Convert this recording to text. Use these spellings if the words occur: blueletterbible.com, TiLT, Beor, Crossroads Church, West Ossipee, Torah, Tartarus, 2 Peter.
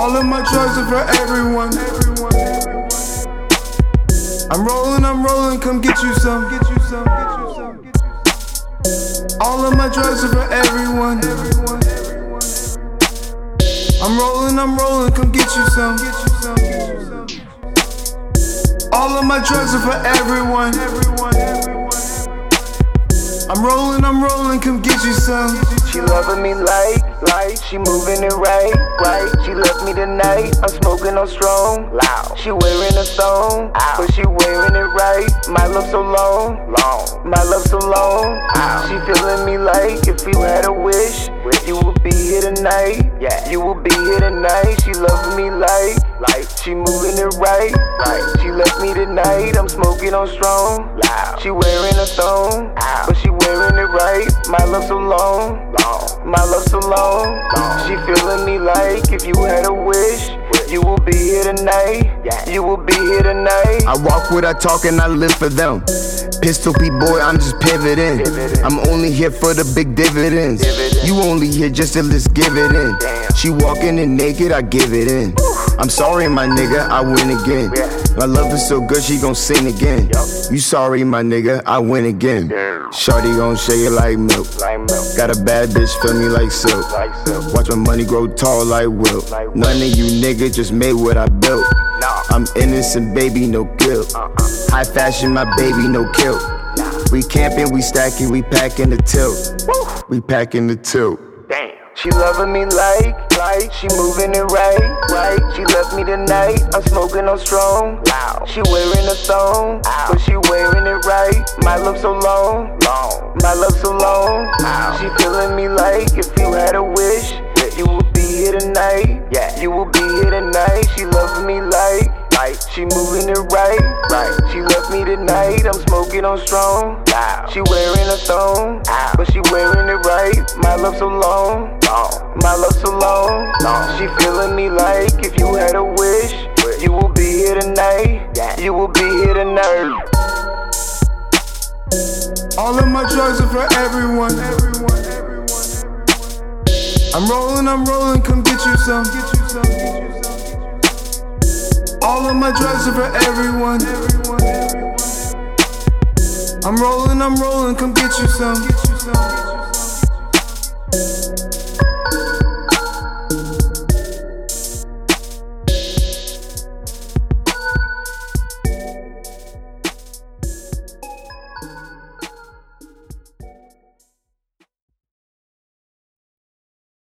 All of my drugs are for everyone. I'm rolling, come get you some. All of my drugs are for everyone. I'm rolling, come get you some. All of my drugs are for everyone. I'm rolling, come get you some. She loving me like, she moving it right. She left me tonight, I'm smoking on strong, loud. She wearing a thong, but she wearing it right. My love so long, my love so long. She feeling me like if you had a wish, you would be here tonight. You would be here tonight. She loving me like she moving it right. She left me tonight, I'm smoking on strong, loud. She wearing a thong, but she wearing it right. My love so long, my love so long. She feeling me like if you had a wish, you will be here tonight. You will be here tonight. I walk what I talk and I live for them. Pistol Pete boy, I'm just pivoting. I'm only here for the big dividends. You only here just to let's give it in. She walking in naked, I give it in. I'm sorry my nigga, I win again. My love is so good, she gon' sing again. You sorry my nigga, I win again. Shawty gon' shake it like milk. Got a bad bitch, feel me like silk. Watch my money grow tall like Wilt. None of you niggas just made what I built. I'm innocent, baby, no guilt. High fashion, my baby, no guilt. We camping, we stacking, we packing the tilt. We packing the tilt. She loving me like, she moving it right. She left me tonight, I'm smoking on strong, loud. She wearing a thong, but she wearing it right. My love so long, my love so long. She feeling me like if you had a wish, you would be here tonight. You would be here tonight. She loving me like she moving it right. She left me tonight, I'm smoking on strong. She wearing a thong, but she wearing it right. My love so long, my love so long. She feeling me like if you had a wish, you will be here tonight. You will be here tonight. All of my drugs are for everyone. I'm rolling, come get you some. All of my drugs are for everyone. I'm rolling, come get you some.